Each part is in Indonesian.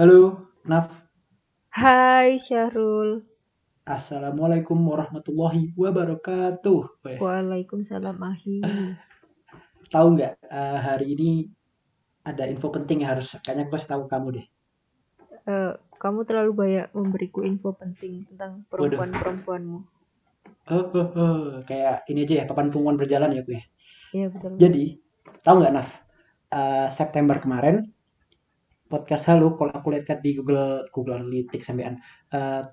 Halo, Naf. Hai, Syahrul. Assalamualaikum warahmatullahi wabarakatuh. Waalaikumsalam. Tahu nggak hari ini ada info penting yang harus kayaknya aku kasih tahu kamu deh. Kamu terlalu banyak memberiku info penting tentang perempuan-perempuanmu. Kayak ini aja ya, papan pengumuman berjalan ya, Bu ya. Iya, betul. Jadi, tahu nggak, Naf? September kemarin Podcast Halo, kalau aku lihat di Google Analytics sampean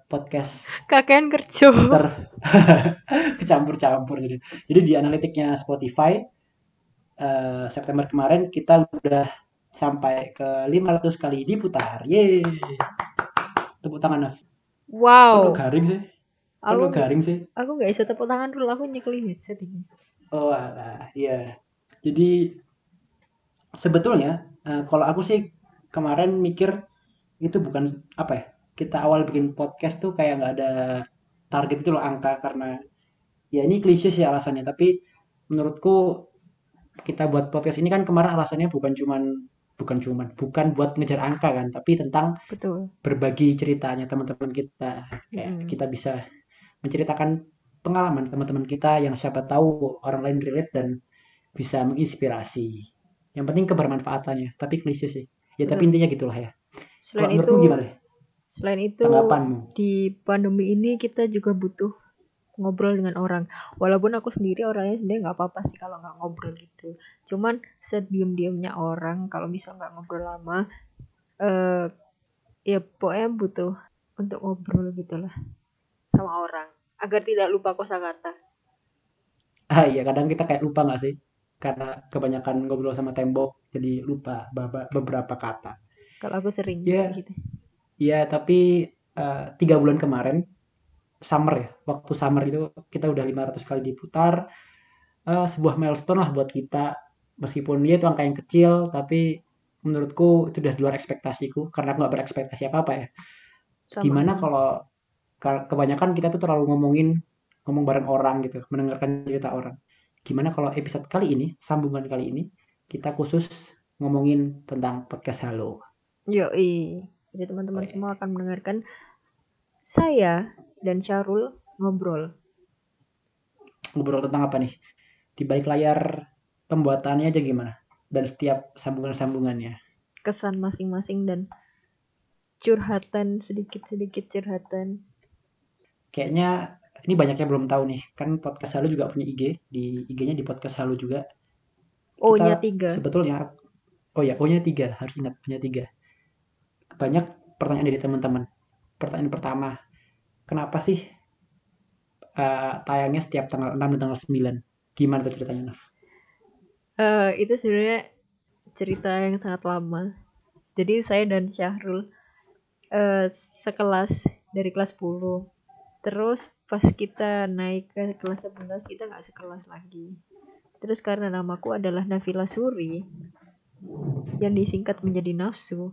podcast kakek kerja kecampur-campur gitu. Jadi di analitiknya Spotify September kemarin kita udah sampai ke 500 kali diputar. Yeay. Tepuk tangan, Naf. Wow. Aku garing sih. Aku enggak bisa tepuk tangan dulu, aku nyekli headset ini. Oh, alah, iya. Jadi sebetulnya kalau aku sih kemarin mikir itu bukan apa ya, kita awal bikin podcast tuh kayak nggak ada target itu loh, angka, karena ya ini klise sih alasannya, tapi menurutku kita buat podcast ini kan kemarin alasannya bukan buat ngejar angka kan, tapi tentang betul, berbagi ceritanya teman-teman kita, kayak kita bisa menceritakan pengalaman teman-teman kita yang siapa tahu orang lain relate dan bisa menginspirasi, yang penting kebermanfaatannya, tapi klise sih. Ya, tapi intinya gitulah ya. Selain itu, tanggapanmu? Di pandemi ini kita juga butuh ngobrol dengan orang. Walaupun aku sendiri orangnya sebenarnya nggak apa-apa sih kalau nggak ngobrol gitu. Cuman sediem-diemnya orang kalau misal nggak ngobrol lama, ya pokoknya butuh untuk ngobrol gitulah sama orang agar tidak lupa kosakata. Ah iya, kadang kita kayak lupa nggak sih? Karena kebanyakan ngobrol sama tembok jadi lupa beberapa kata. Kalau aku sering gitu. Iya, tapi 3 bulan kemarin summer ya. Waktu summer itu kita udah 500 kali diputar. Sebuah milestone lah buat kita. Meskipun dia itu angka yang kecil, tapi menurutku itu udah di luar ekspektasiku karena aku enggak berekspektasi apa-apa ya. Sama. Gimana kalau kebanyakan kita tuh terlalu ngomong bareng orang gitu, mendengarkan cerita orang. Gimana kalau episode kali ini, sambungan kali ini, kita khusus ngomongin tentang Podcast Halo. Yoi. Jadi teman-teman semua akan mendengarkan saya dan Syahrul ngobrol. Ngobrol tentang apa nih? Di balik layar pembuatannya aja gimana? Dan setiap sambungan-sambungannya. Kesan masing-masing dan curhatan, sedikit-sedikit curhatan. Kayaknya ini banyak yang belum tahu nih, kan Podcast Halo juga punya IG, di IG-nya di Podcast Halo juga. O-nya 3. Sebetulnya, O-nya 3, harus ingat, punya 3. Banyak pertanyaan dari teman-teman. Pertanyaan pertama, kenapa sih tayangnya setiap tanggal 6 dan tanggal 9? Gimana tuh ceritanya, Naf? Itu sebenarnya cerita yang sangat lama. Jadi saya dan Syahrul sekelas dari kelas 10. Terus pas kita naik ke kelas 11 kita gak sekelas lagi. Terus karena namaku adalah Nafila Suri yang disingkat menjadi nafsu,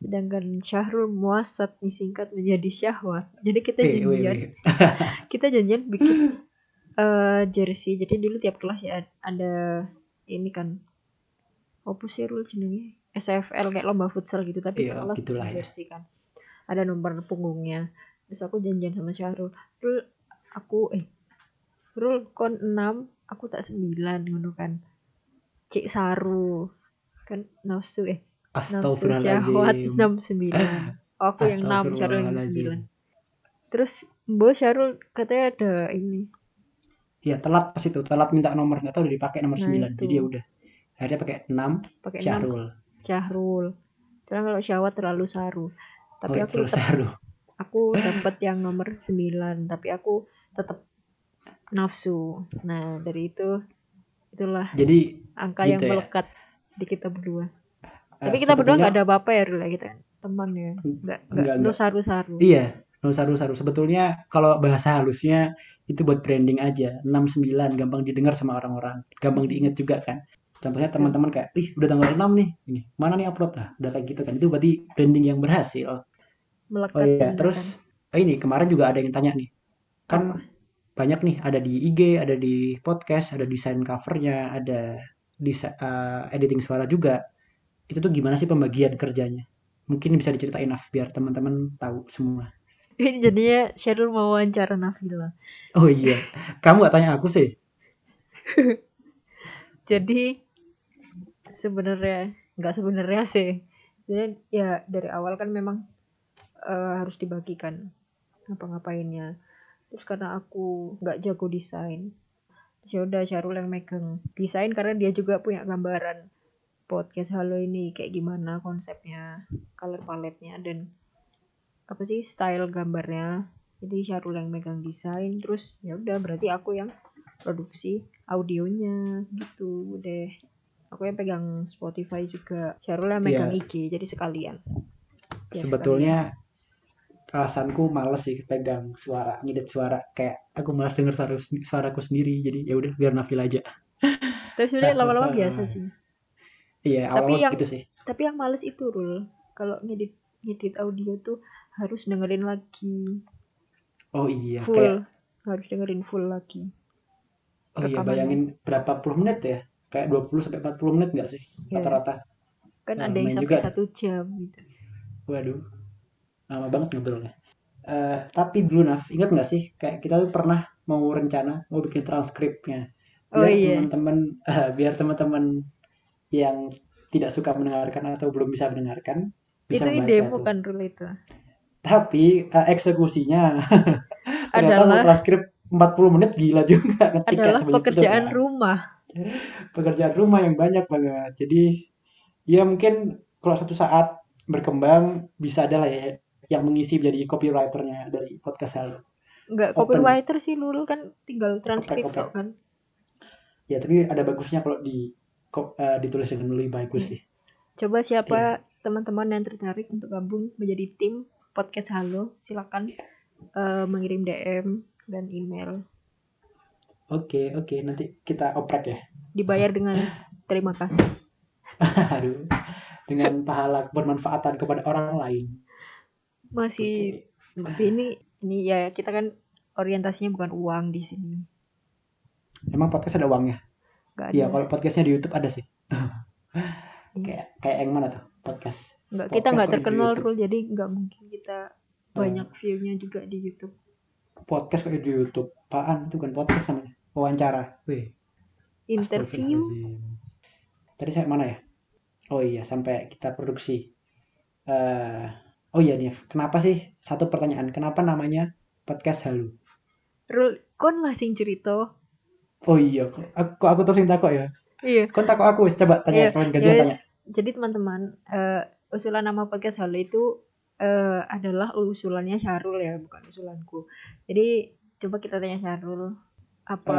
sedangkan Syahrul Muasad disingkat menjadi syahwat. Jadi kita janjian bikin jersey. Jadi dulu tiap kelas ya ada ini kan, apa sih Rul jenengnya, SFL, kayak lomba futsal gitu, tapi sekelas jersey kan ada nomor punggungnya. Terus aku janjian sama Syahrul, Rul kon 6, aku tak 9, ngono kan. Cik Saru kan nafsu nafsu syahwat 69. Aku yang 6, Syahrul yang 9. Terus Mbok Syahrul katanya ada ini. Iya, telat pas itu, telat minta nomor, enggak tahu udah dipakai nomor 9. Itu. Jadi ya udah. Akhirnya pakai 6, Syahrul. Soalnya kalau syahwat terlalu Saru. Tapi aku Aku dapat yang nomor 9, tapi aku tetap nafsu. Nah, dari itu itulah jadi angka gitu yang melekat di kita berdua. Tapi kita berdua enggak ada apa-apa ya, Rul, kita teman ya. Enggak nusaru-saru. Iya, nusaru-saru. Sebetulnya kalau bahasa halusnya itu buat branding aja. 69 gampang didengar sama orang-orang, gampang diingat juga kan. Contohnya teman-teman kayak, "Ih, udah tanggal 6 nih. Ini, mana nih upload ah?" Udah kayak gitu kan. Itu berarti branding yang berhasil. Melekat terus ini kemarin juga ada yang tanya nih. Kan banyak nih, ada di IG, ada di podcast, ada desain covernya, ada editing suara juga. Itu tuh gimana sih pembagian kerjanya? Mungkin bisa diceritain Naf biar teman-teman tahu semua. Ini jadinya Syahrul mau wawancara Nafila. Oh iya, kamu gak tanya aku sih. Jadi sebenarnya nggak sebenarnya sih. Jadi ya dari awal kan memang harus dibagikan ngapa-ngapainnya. Terus karena aku nggak jago desain, ya udah Syahrul yang megang desain karena dia juga punya gambaran podcast Halo ini kayak gimana konsepnya, color palette-nya dan apa sih style gambarnya. Jadi Syahrul yang megang desain, terus ya udah berarti aku yang produksi audionya gitu deh. Aku yang pegang Spotify juga, Syahrul yang megang IG, jadi sekalian. Ya, sebetulnya sekalian. Alasanku malas sih pegang suara, ngedit suara, kayak aku malas denger suaraku sendiri, jadi ya udah biar Nafil aja. Terus udah lama-lama biasa sih. Iya, awal-awal gitu sih. Tapi yang malas itu Rul, kalau ngedit audio tuh harus dengerin lagi. Oh iya, full. Kayak harus dengerin full lagi. Oh iya, bayangin berapa puluh menit ya? Kayak 20-40 menit enggak sih? Yeah. Rata-rata. Kan ada yang sampai juga 1 jam gitu. Waduh. Lama banget ngobrolnya. Tapi dulu Naf, ingat enggak sih kayak kita tuh pernah mau rencana mau bikin transkripnya. Oh iya. Biar teman-teman yang tidak suka mendengarkan atau belum bisa mendengarkan bisa itu ide tuh. Bukan Rul itu. Tapi eksekusinya ternyata mau transkrip 40 menit gila juga ketika adalah pekerjaan itu, rumah. Pekerjaan rumah yang banyak banget. Jadi ya mungkin kalau suatu saat berkembang bisa adalah ya yang mengisi jadi copywriter-nya dari podcast Halo. Enggak copywriter sih Lulu kan tinggal transkrip kan. Ya tapi ada bagusnya kalau ditulis dengan lebih bagus sih. Coba siapa teman-teman yang tertarik untuk gabung menjadi tim Podcast Halo, silakan mengirim DM dan email. Oke, nanti kita oprek ya. Dibayar dengan terima kasih. Aduh, dengan pahala bermanfaatan kepada orang lain. Masih okay. Ini ya kita kan orientasinya bukan uang di sini. Emang podcast ada uangnya? Gak ada. Iya, kalau podcastnya di YouTube ada sih. Kayak yang mana tuh podcast? Enggak, kita nggak terkenal Rul, jadi nggak mungkin kita banyak view-nya juga di YouTube. Podcast kayak di YouTube, apaan? Itu kan podcast namanya, wawancara. Wih. Interview. Tadi saya mana ya? Oh iya, sampai kita produksi. Oh iya nih, kenapa sih? Satu pertanyaan, kenapa namanya Podcast Halo? Rul, kon masing cerita. Oh iya, aku tersinta kok ya. Iya. Kon takut aku, coba tanya. Jadi teman-teman, usulan nama podcast Halo itu adalah usulannya Syahrul ya, bukan usulanku. Jadi coba kita tanya Syahrul apa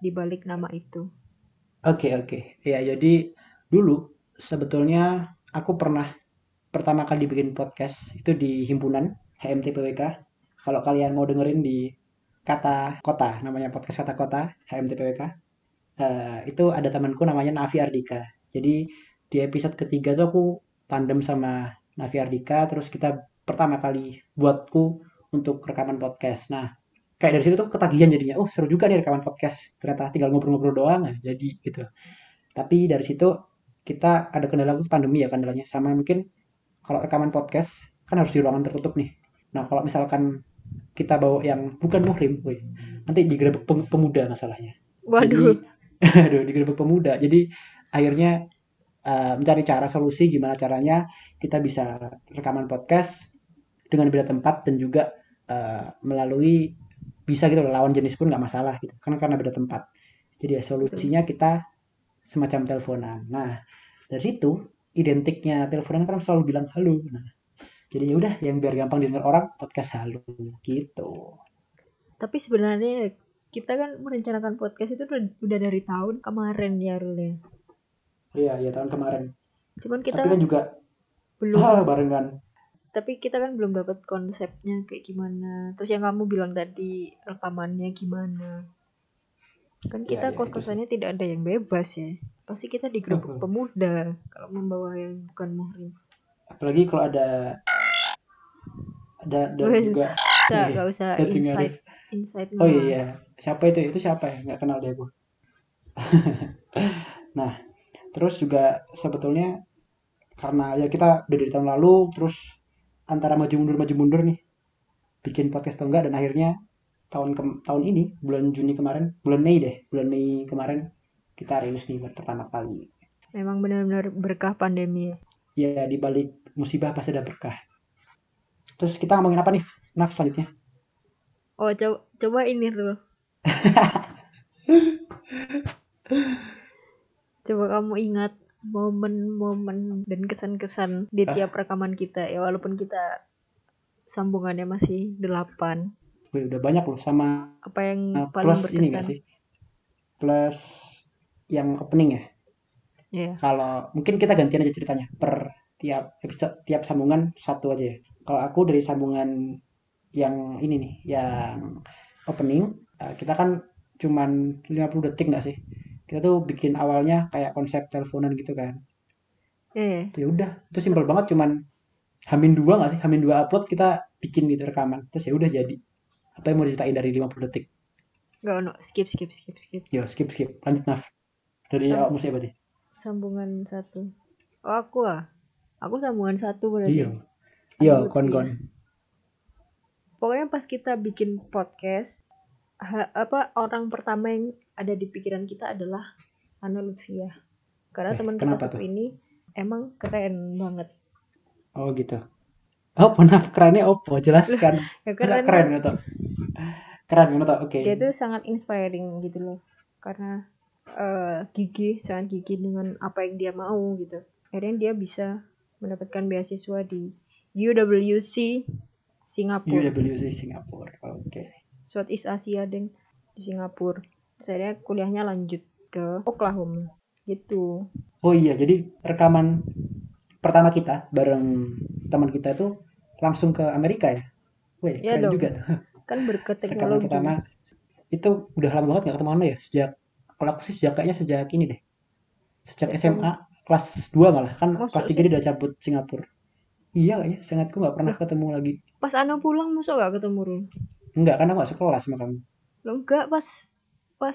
dibalik nama itu. Oke. Ya jadi dulu sebetulnya aku pernah pertama kali bikin podcast itu di himpunan HMTPWK. Kalau kalian mau dengerin di Kata Kota, namanya podcast Kata Kota HMTPWK. Itu ada temanku namanya Nafi Ardika. Jadi di episode ketiga tuh aku tandem sama Nafi Ardika, terus kita pertama kali buatku untuk rekaman podcast. Nah, kayak dari situ tuh ketagihan jadinya. Oh, seru juga nih rekaman podcast. Ternyata tinggal ngobrol-ngobrol doang, jadi gitu. Tapi dari situ kita ada kendala pandemi ya kendalanya. Sama mungkin kalau rekaman podcast kan harus di ruangan tertutup nih. Nah, kalau misalkan kita bawa yang bukan muhrim, nanti digerebek pemuda masalahnya. Waduh. Aduh, digerebek pemuda. Jadi akhirnya mencari cara solusi gimana caranya kita bisa rekaman podcast dengan beda tempat dan juga melalui bisa gitu lawan jenis pun nggak masalah gitu karena beda tempat. Jadi solusinya kita semacam teleponan. Nah dari situ identiknya teleponan kan selalu bilang halo. Nah jadi ya udah yang biar gampang didengar orang podcast Halo gitu. Tapi sebenarnya kita kan merencanakan podcast itu udah dari tahun kemarin ya Rul. Iya tahun kemarin. Cuman kita tapi kan juga belum barengan. Tapi kita kan belum dapat konsepnya kayak gimana. Terus yang kamu bilang tadi rekamannya gimana? Kan kita kos-kosannya tidak ada yang bebas ya. Pasti kita digerebek pemuda kalau membawa yang bukan muhrim. Apalagi kalau ada juga. Enggak usah insight. Oh iya. Siapa itu? Itu siapa ya? Enggak kenal deh aku. Nah, terus juga sebetulnya karena ya kita beda di tahun lalu, terus antara maju mundur nih bikin podcast atau enggak, dan akhirnya tahun ini bulan Mei kemarin kita rilis nih pertama kali. Memang benar-benar berkah pandemi ya. Ya, di balik musibah pasti ada berkah. Terus kita ngomongin apa nih, Naf, selanjutnya? Oh, coba ini dulu. Coba kamu ingat momen-momen dan kesan-kesan di tiap rekaman kita ya, walaupun kita sambungannya masih 8. Wih, udah banyak loh. Sama apa yang paling berkesan? Ini gak sih? Plus yang opening ya. Yeah. Kalau mungkin kita gantian aja ceritanya per tiap episode, tiap sambungan satu aja ya. Kalau aku dari sambungan yang ini nih, yang opening, kita kan cuman 50 detik nggak sih? Kita tuh bikin awalnya kayak konsep teleponan gitu kan. Iya. Yeah. Ya udah, itu simpel banget, cuman H-2 nggak sih? H-2 upload kita bikin gitu rekaman. Terus ya udah jadi. Apa yang mau diceritain dari 50 detik? Nggak, no. Skip. Yo, skip. Lanjut, Naf. Dari awakmu siapa deh? Sambungan 1. Oh, aku sambungan 1 berarti. Iya, kon-kon. Pokoknya pas kita bikin podcast, orang pertama yang ada di pikiran kita adalah Ana Lutfiah. Karena teman kita satu ini emang keren banget. Oh, gitu. Oh, kenapa kerennya opo? Jelaskan. Ya, keren gitu. Keren gitu, oke. Dia tuh sangat inspiring gitu loh. Karena sangat gigih dengan apa yang dia mau gitu. Akhirnya dia bisa mendapatkan beasiswa di UWC Singapura. Oke. Southeast Asia deng di Singapura. Terus akhirnya kuliahnya lanjut ke Oklahoma gitu. Oh iya, jadi rekaman pertama kita bareng teman kita itu langsung ke Amerika ya. Wih, ya keren dong. Juga tuh. Kan berkat teknologi. Rekaman pertama itu udah lama banget gak ketemu lo ya, sejak ini deh. Sejak SMA kelas 2 malah. Kan kelas 3 dia udah cabut Singapura. Iya kayaknya, seingatku gak pernah ketemu lagi. Pas Ana pulang masa gak ketemu Rul? Enggak, kan aku gak sekelas sama kamu. Loh enggak, pas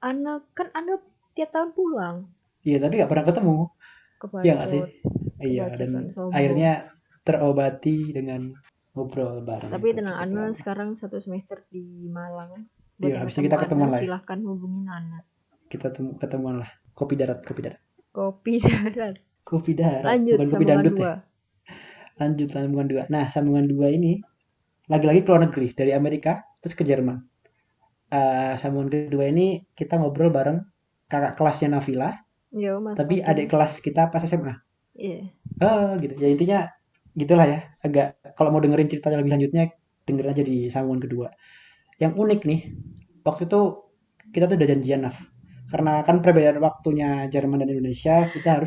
Ana, kan Ana tiap tahun pulang. Iya, tapi gak pernah ketemu. Iya gak sih? Iya, dan akhirnya terobati dengan ngobrol bareng. Tapi tenang, Ana sekarang 1 semester di Malang. Iya, habisnya kita ketemuan lah. Silahkan hubungin Ana. Kita ketemuan lah. Kopi darat. Lanjut, bukan kopi dandut ya. Lanjut sambungan 2. Nah, sambungan 2 ini lagi-lagi keluar negeri, dari Amerika terus ke Jerman. Sambungan kedua ini kita ngobrol bareng kakak kelasnya Nafila. Yo, Mas. Tapi adik kelas kita pas SMA. Iya. Yeah. Oh, gitu. Ya intinya gitulah ya. Agak kalau mau dengerin ceritanya lebih lanjutnya, dengerin aja di sambungan kedua. Yang unik nih, waktu itu kita tuh udah janjian, Naf. Karena kan perbedaan waktunya Jerman dan Indonesia, kita harus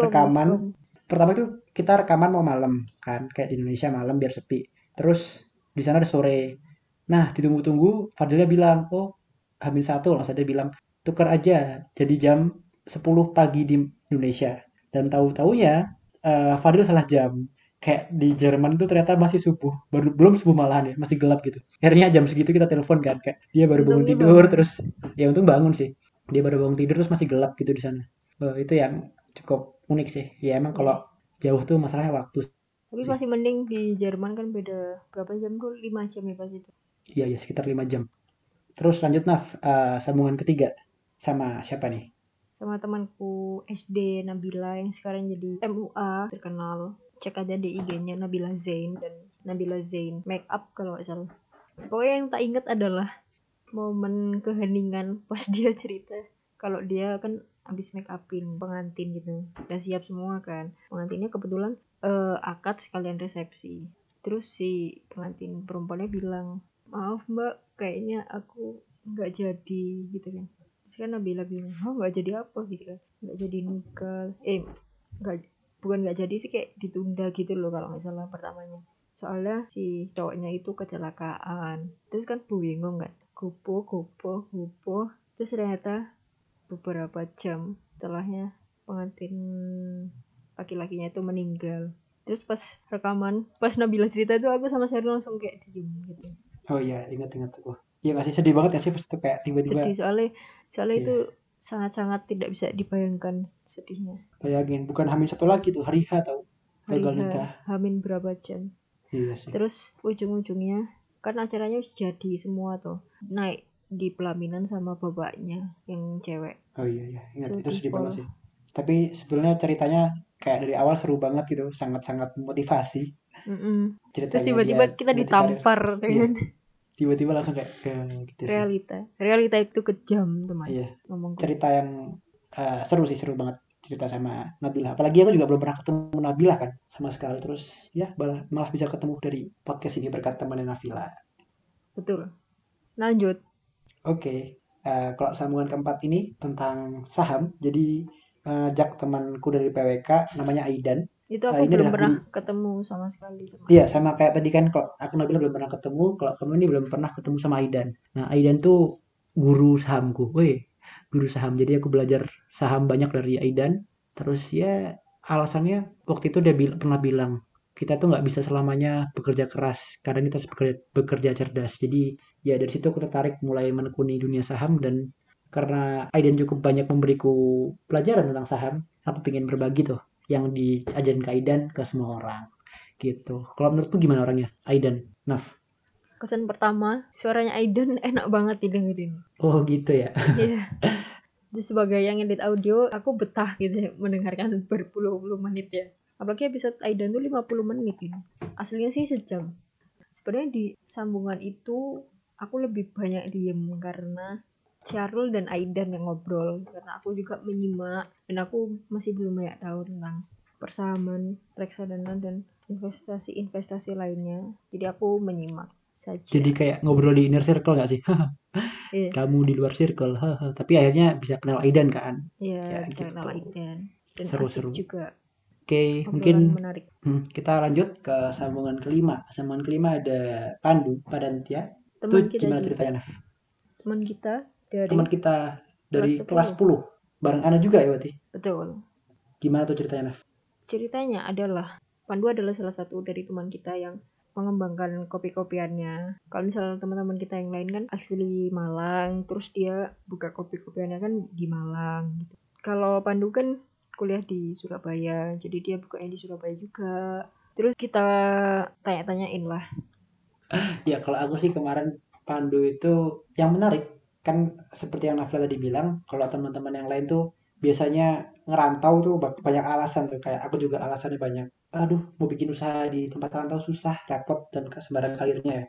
rekaman. Pertama itu kita rekaman mau malam kan, kayak di Indonesia malam biar sepi. Terus di sana udah sore. Nah, ditunggu-tunggu, Fadilnya bilang, oh, H-1, langsung dia bilang, tukar aja, jadi jam 10 pagi di Indonesia. Dan tahu-taunya, Fadil salah jam. Kayak di Jerman tuh ternyata masih subuh, belum subuh malahan ya, masih gelap gitu. Akhirnya jam segitu kita telepon kan, kayak dia baru bangun tidur, terus ya untung bangun sih. Dia baru bangun tidur terus masih gelap gitu di sana. Itu yang cukup unik sih. Ya emang kalau jauh tuh masalahnya waktu. Tapi sih. Masih mending di Jerman kan beda berapa jam tuh? 5 jam ya pas itu. Iya, sekitar 5 jam. Terus lanjut Naf, sambungan ketiga sama siapa nih? Sama temanku SD Nabila yang sekarang jadi MUA terkenal. Cek aja di IG-nya Nabila Zain dan Nabila Zain make up kalau nggak salah. Pokoknya yang tak ingat adalah momen keheningan pas dia cerita kalau dia kan habis make upin pengantin gitu, udah siap semua kan. Pengantinnya kebetulan akad sekalian resepsi. Terus si pengantin perempuannya bilang, maaf mbak, kayaknya aku nggak jadi gitu kan. Terus kan Nabila bilang, oh nggak jadi apa gitu kan? Nggak jadi nikah. Bukan nggak jadi sih, kayak ditunda gitu loh kalau nggak salah pertamanya. Soalnya si cowoknya itu kecelakaan. Terus kan bingung kan. Gupo. Terus ternyata beberapa jam setelahnya pengantin laki-lakinya itu meninggal. Terus pas rekaman, pas Nabila cerita itu aku sama Syahrul langsung kayak diem gitu. Oh iya, ingat-ingat aku. Iya nggak sih, sedih banget ya sih pas itu kayak tiba-tiba. Sedih soalnya itu sangat-sangat tidak bisa dibayangkan sedihnya. Bayangin, bukan hamil satu lagi tuh, hari H tau, gagal nikah. Hamil berapa jam. Iya sih. Terus ujung-ujungnya kan acaranya jadi semua tuh, naik di pelaminan sama bapaknya yang cewek. Oh iya, ingat so, itu sedih banget sih. Tapi sebenarnya ceritanya kayak dari awal seru banget gitu, sangat-sangat memotivasi. Terus tiba-tiba kita ditampar dengan tiba-tiba langsung kayak ke gitu sih. Realita itu kejam teman. Iya. Cerita yang seru sih, seru banget cerita sama Nabila. Apalagi aku juga belum pernah ketemu Nabila kan sama sekali. Terus ya malah bisa ketemu dari podcast ini berkat temannya Nabila. Betul. Lanjut. Oke. Kalau sambungan keempat ini tentang saham. Jadi ngajak temanku dari PWK namanya Aidan. Itu aku belum pernah ketemu sama sekali. Iya, sama kayak tadi kan, kalau aku Nabila belum pernah ketemu, kalau kamu ini belum pernah ketemu sama Aidan. Nah, Aidan tuh guru sahamku. Guru saham. Jadi aku belajar saham banyak dari Aidan. Terus ya alasannya waktu itu dia pernah bilang, kita tuh nggak bisa selamanya bekerja keras. Kadang kita bekerja cerdas. Jadi ya dari situ aku tertarik mulai menekuni dunia saham, dan karena Aidan cukup banyak memberiku pelajaran tentang saham, aku pengen berbagi tuh yang diajarin ke Aidan ke semua orang gitu. Kalau menurutku gimana orangnya Aidan, Naf? Kesan pertama, suaranya Aidan enak banget didengerin. Oh gitu ya. Iya. Jadi sebagai yang edit audio, aku betah gitu mendengarkan berpuluh-puluh menit ya. Apalagi episode Aidan tuh 50 menit gitu. Aslinya sih sejam. Sebenarnya di sambungan itu aku lebih banyak diem karena Syahrul dan Aidan yang ngobrol, karena aku juga menyimak dan aku masih belum banyak tahu tentang persamaan, reksadana dan investasi-investasi lainnya. Jadi aku menyimak saja. Jadi kayak ngobrol di inner circle nggak sih? Iya. Kamu di luar circle, tapi akhirnya bisa kenal Aidan kan? Iya, bisa gitu. Kenal Aidan. Dan seru-seru juga. Oke, mungkin menarik. Kita lanjut ke sambungan kelima. Sambungan kelima ada Pandu, Padantiyah. Teman itu kita gimana juga. Ceritanya, Naf? Teman kita dari kelas 10. Bareng Ana juga ya berarti? Betul. Gimana tuh ceritanya, Naf? Ceritanya adalah Pandu adalah salah satu dari teman kita yang mengembangkan kopi-kopiannya. Kalau misalnya teman-teman kita yang lain kan asli Malang, terus dia buka kopi-kopiannya kan di Malang gitu. Kalau Pandu kan kuliah di Surabaya, jadi dia bukanya di Surabaya juga. Terus kita tanya-tanyain lah. Ya kalau aku sih kemarin Pandu itu yang menarik kan, seperti yang Nafila tadi bilang, kalau teman-teman yang lain tuh biasanya ngerantau tuh banyak alasan tuh, kayak aku juga alasannya banyak, aduh mau bikin usaha di tempat rantau susah, repot dan sembarang kalirnya ya.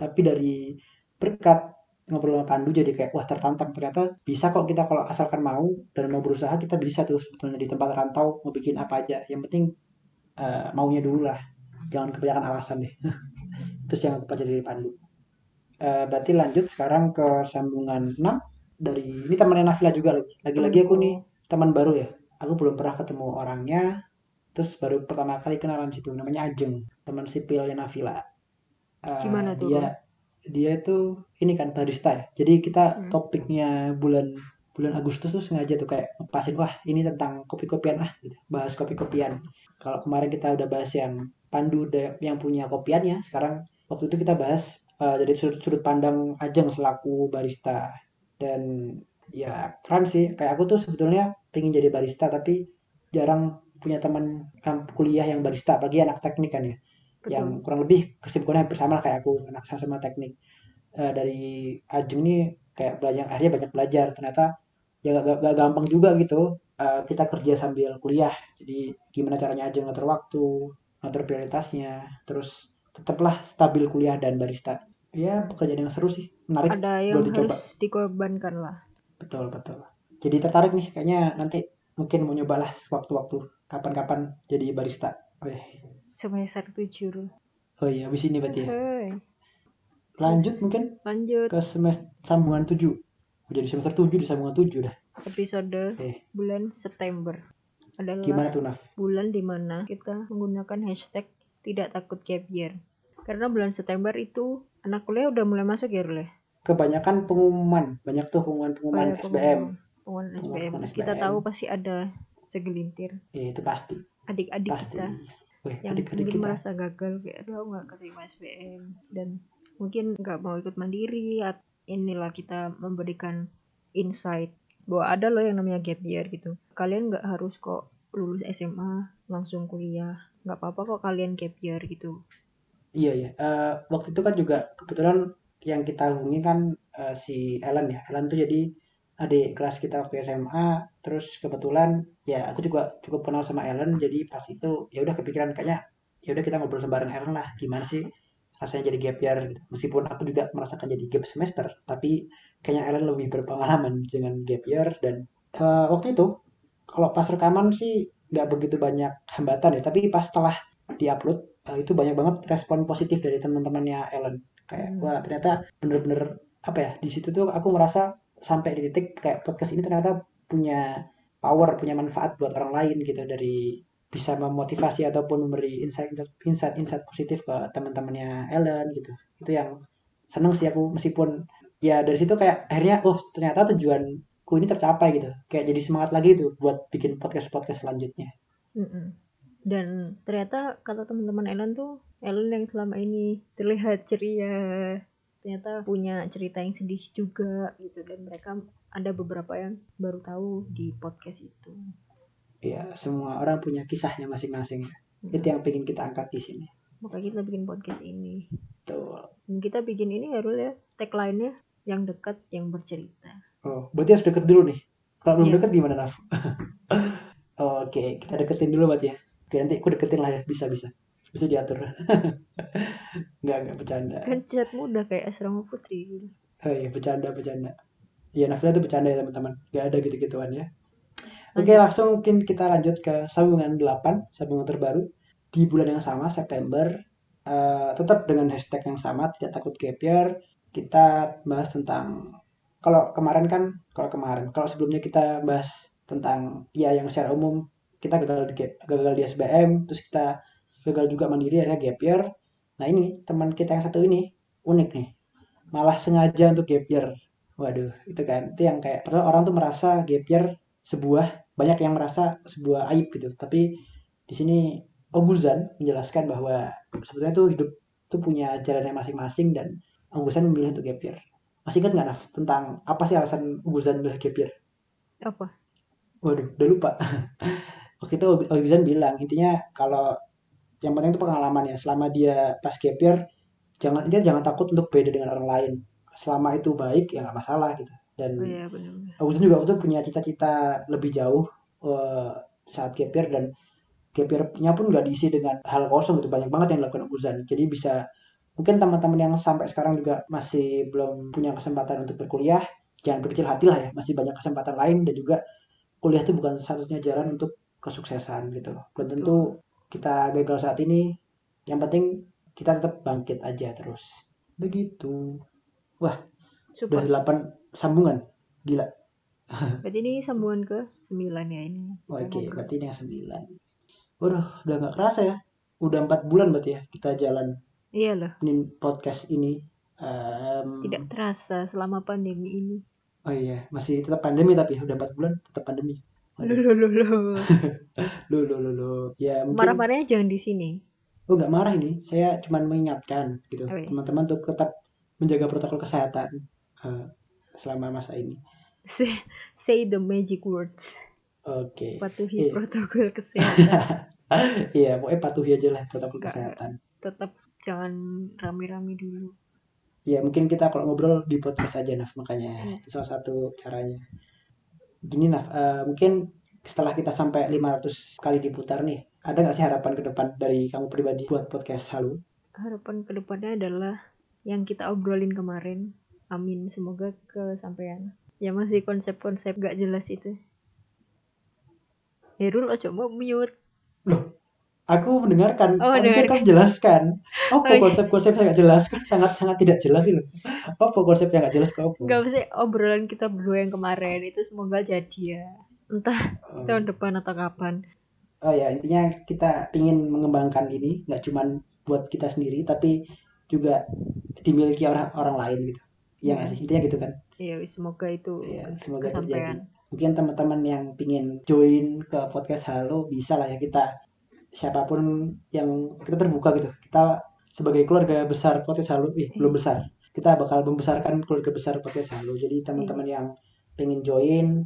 Tapi dari berkat ngobrol sama Pandu jadi kayak wah tertantang, ternyata bisa kok kita kalau asalkan mau dan mau berusaha, kita bisa tuh sebetulnya di tempat rantau mau bikin apa aja, yang penting maunya dulu lah, jangan kebanyakan alasan deh. Terus yang aku pelajari dari Pandu. Berarti lanjut sekarang ke sambungan 6 dari ini temannya Nafila juga lagi-lagi aku nih teman baru ya, aku belum pernah ketemu orangnya, terus baru pertama kali kenalan situ, namanya Ajeng, teman sipilnya Nafila. Gimana tuh? Dia itu ini kan barista ya, jadi kita topiknya bulan Agustus tuh sengaja tuh kayak ngepasin, wah ini tentang kopi-kopian gitu. Bahas kopi-kopian. Kalau kemarin kita udah bahas yang Pandu yang punya kopiannya, sekarang waktu itu kita bahas dari sudut pandang Ajeng selaku barista. Dan ya keren sih, kayak aku tuh sebetulnya pengen jadi barista tapi jarang punya teman kuliah yang barista, apalagi anak teknik kan ya. Betul. Yang kurang lebih kesibukannya hampir sama lah kayak aku, anak sama teknik. Dari Ajeng ini kayak belajar, akhirnya banyak belajar, ternyata ya gak gampang juga gitu kita kerja sambil kuliah. Jadi gimana caranya Ajeng ngatur waktu, ngatur prioritasnya, terus tetaplah stabil kuliah dan barista. Ya pekerjaan yang seru sih, menarik. Ada yang harus dikorbankan lah. Betul. Jadi tertarik nih kayaknya, nanti mungkin mau nyobalah waktu-waktu kapan-kapan jadi barista. Semester 7. Oh iya, abis ini berarti ya. Lanjut. Terus, mungkin lanjut ke sambungan 7. Jadi semester 7 di sambungan 7 dah. Episode bulan September adalah gimana tuh, Naf? Bulan dimana kita menggunakan hashtag tidak takut gap year. Karena bulan September itu anak kuliah udah mulai masuk ya, Rule? Kebanyakan pengumuman. Banyak tuh pengumuman SBM. Pengumuman SBM. Kita tahu pasti ada segelintir. Itu pasti. Adik-adik pasti. Kita yang adik-adik mungkin kita merasa gagal. Kayak, aduh gak keterima SBM. Dan mungkin gak mau ikut mandiri. Inilah kita memberikan insight bahwa ada loh yang namanya gap year gitu. Kalian nggak harus kok lulus SMA langsung kuliah, nggak apa-apa kok kalian gap year gitu. Iya. Waktu itu kan juga kebetulan yang kita hubungi kan si Alan ya. Alan tuh jadi adik kelas kita waktu SMA. Terus kebetulan ya aku juga cukup kenal sama Alan. Jadi pas itu ya udah kepikiran kayaknya ya udah kita ngobrol sembarang Alan lah. Gimana sih rasanya jadi gap year gitu. Meskipun aku juga merasakan jadi gap semester, tapi kayaknya Alan lebih berpengalaman dengan gap year. Dan waktu itu kalau pas rekaman sih nggak begitu banyak hambatan ya. Tapi pas setelah diupload itu banyak banget respon positif dari teman-temannya Alan. Kayak wah ternyata bener-bener apa ya, di situ tuh aku merasa sampai di titik kayak podcast ini ternyata punya power, punya manfaat buat orang lain gitu, dari bisa memotivasi ataupun memberi insight positif ke teman-temannya Ellen gitu. Itu yang seneng sih aku, meskipun ya dari situ kayak akhirnya ternyata tujuanku ini tercapai gitu, kayak jadi semangat lagi itu buat bikin podcast selanjutnya. Dan ternyata kata teman-teman Ellen tuh, Ellen yang selama ini terlihat ceria ternyata punya cerita yang sedih juga gitu, dan mereka ada beberapa yang baru tahu di podcast itu. Iya, semua orang punya kisahnya masing-masing. Itu yang pengen kita angkat di sini. Makanya kita bikin podcast ini. Betul. Kita bikin ini harusnya tagline-nya yang dekat, yang bercerita. Oh, berarti harus dekat dulu nih. Kalau belum dekat gimana, Naf? Oke, kita deketin dulu berarti ya. Oke, nanti aku deketin lah ya, bisa diatur. Enggak bercanda. Kan chat mudah kayak asrama putri gitu. Oh iya, bercanda. Iya, Nafila itu bercanda ya teman-teman. Enggak ada gitu-gituan ya. Oke, langsung mungkin kita lanjut ke sambungan 8, sambungan terbaru di bulan yang sama, September. Tetap dengan hashtag yang sama, tidak takut gap year. Kita bahas tentang kalau sebelumnya kita bahas tentang yang secara umum kita gagal di SBM, terus kita gagal juga mandiri akhirnya gap year. Nah ini teman kita yang satu ini unik nih, malah sengaja untuk gap year. Waduh, itu kan itu yang kayak padahal orang tuh merasa gap year banyak yang merasa sebuah aib gitu. Tapi di sini Oguzan menjelaskan bahwa sebetulnya tuh hidup tuh punya jalannya masing-masing, dan Oguzan memilih untuk gap year. Masih ingat nggak Naf tentang apa sih alasan Oguzan memilih gap year? Apa? Waduh, udah lupa. Waktu itu Oguzan bilang intinya kalau yang penting itu pengalaman ya. Selama dia pas gap year, jangan takut untuk beda dengan orang lain. Selama itu baik ya nggak masalah gitu. Dan Oguzan juga waktu itu punya cita-cita lebih jauh saat gap year, dan gap year-nya pun nggak diisi dengan hal kosong gitu. Banyak banget yang dilakukan Oguzan. Jadi bisa mungkin teman-teman yang sampai sekarang juga masih belum punya kesempatan untuk berkuliah, jangan berkecil hati lah ya. Masih banyak kesempatan lain, dan juga kuliah itu bukan satu-satunya jalan untuk kesuksesan gitu. Belum tentu kita gagal saat ini, yang penting kita tetap bangkit aja terus. Begitu. Wah, sudah 8 sambungan. Gila. Berarti ini sambungan ke 9 ya ini. Oke, berarti ini yang 9. Waduh, udah gak kerasa ya. Udah 4 bulan berarti ya kita jalan. Iya loh. Ini podcast ini. Tidak terasa selama pandemi ini. Oh iya, masih tetap pandemi tapi udah 4 bulan tetap pandemi. Ya, mungkin marah-marahnya jangan di sini. Oh, enggak marah ini. Saya cuma mengingatkan gitu. Oh, iya. Teman-teman tuh tetap menjaga protokol kesehatan selama masa ini. Say the magic words. Oke. Patuhi protokol kesehatan. Iya, pokoknya patuhi aja lah protokol kesehatan. Tetap jangan rame-rame dulu. Iya, mungkin kita kalau ngobrol di podcast aja Naf, makanya itu salah satu caranya. Gini Naf, mungkin setelah kita sampai 500 kali diputar nih, ada gak sih harapan ke depan dari kamu pribadi buat podcast Halo? Harapan ke depannya adalah yang kita obrolin kemarin. Amin, semoga kesampaian. Ya masih konsep-konsep gak jelas itu. Herul, coba mute. Loh, aku mendengarkan. Mungkin kamu jelaskan. Konsep-konsep yang gak jelas kan sangat-sangat tidak jelas itu. Konsep yang gak jelas ke apa? Gak bisa, obrolan kita berdua yang kemarin itu semoga jadi ya. Entah tahun depan atau kapan. Oh ya, intinya kita ingin mengembangkan ini. Gak cuman buat kita sendiri, tapi juga dimiliki orang lain gitu. Iya gak sih? Intinya gitu kan? Iya, semoga itu semoga terjadi. Mungkin teman-teman yang pingin join ke podcast Halo, bisa lah ya kita. Siapapun yang kita terbuka gitu. Kita sebagai keluarga besar podcast Halo, belum besar. Kita bakal membesarkan keluarga besar podcast Halo. Jadi teman-teman yang pengen join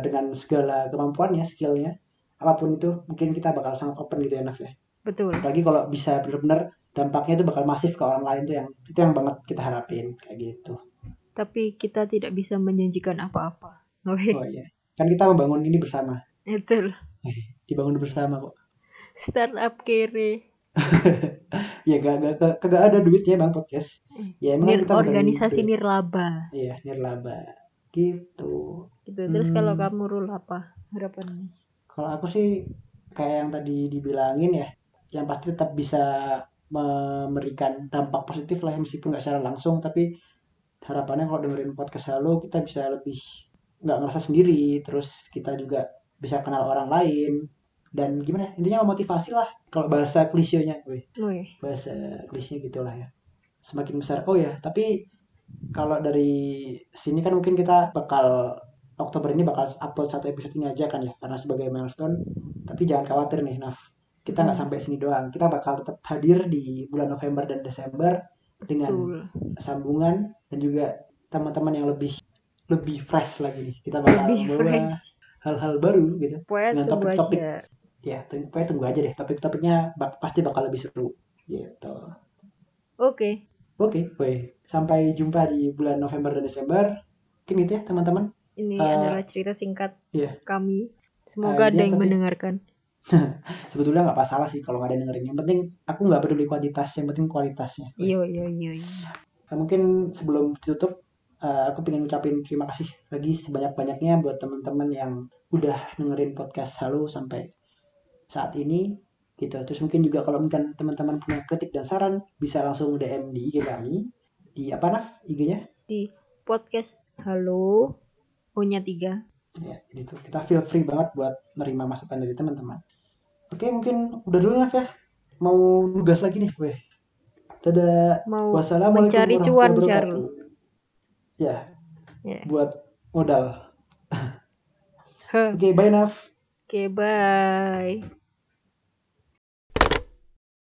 dengan segala kemampuannya, skillnya, apapun itu, mungkin kita bakal sangat open gitu ya, Naf ya. Betul. Apalagi kalau bisa benar-benar dampaknya itu bakal masif ke orang lain, itu yang banget kita harapin kayak gitu. Tapi kita tidak bisa menjanjikan apa-apa. Oh iya, kan kita membangun ini bersama. Betul. Dibangun bersama kok. Startup kiri. Ya gak ada duitnya bang podcast. Ya emang kita organisasi nirlaba. Iya nirlaba gitu. Terus kalau kamu Rul apa harapannya? Kalau aku sih kayak yang tadi dibilangin ya, yang pasti tetap bisa memberikan dampak positif lah meskipun nggak secara langsung, tapi harapannya kalau dengerin podcast Halo kita bisa lebih nggak ngerasa sendiri, terus kita juga bisa kenal orang lain. Dan gimana, intinya memotivasi lah. Kalau bahasa klisionya, bahasa klisinya gitulah ya. Semakin besar, tapi kalau dari sini kan mungkin kita bakal Oktober ini bakal upload satu episode ini aja kan ya, karena sebagai milestone. Tapi jangan khawatir nih Naf, kita gak sampai sini doang. Kita bakal tetap hadir di bulan November dan Desember dengan sambungan dan juga teman-teman yang lebih fresh lagi nih. Kita bakal bawa hal-hal baru gitu. Dengan topik-topik ya, pokoknya tunggu aja deh. Topik-topiknya pasti bakal lebih seru gitu. Oke. Sampai jumpa di bulan November dan Desember. Mungkin gitu ya teman-teman. Ini adalah cerita singkat kami. Semoga ada yang mendengarkan. Sebetulnya gak masalah sih kalau gak ada yang dengerin. Yang penting aku gak peduli kuantitas, yang penting kualitasnya. Iya. Mungkin sebelum ditutup, aku pengen ucapin terima kasih lagi sebanyak-banyaknya buat teman-teman yang udah dengerin podcast Halo sampai saat ini gitu. Terus mungkin juga kalau mungkin teman-teman punya kritik dan saran bisa langsung DM di IG kami di apa Naf IG-nya? Di podcast Halo O-nya 3. Ya, gitu. Kita feel free banget buat nerima masukan dari teman-teman. Oke, mungkin udah dulu Naf ya. Mau nugas lagi nih gue. Dadah. Mau mencari cuan Syahrul. Ya. Buat modal. Oke, bye Naf. Bye.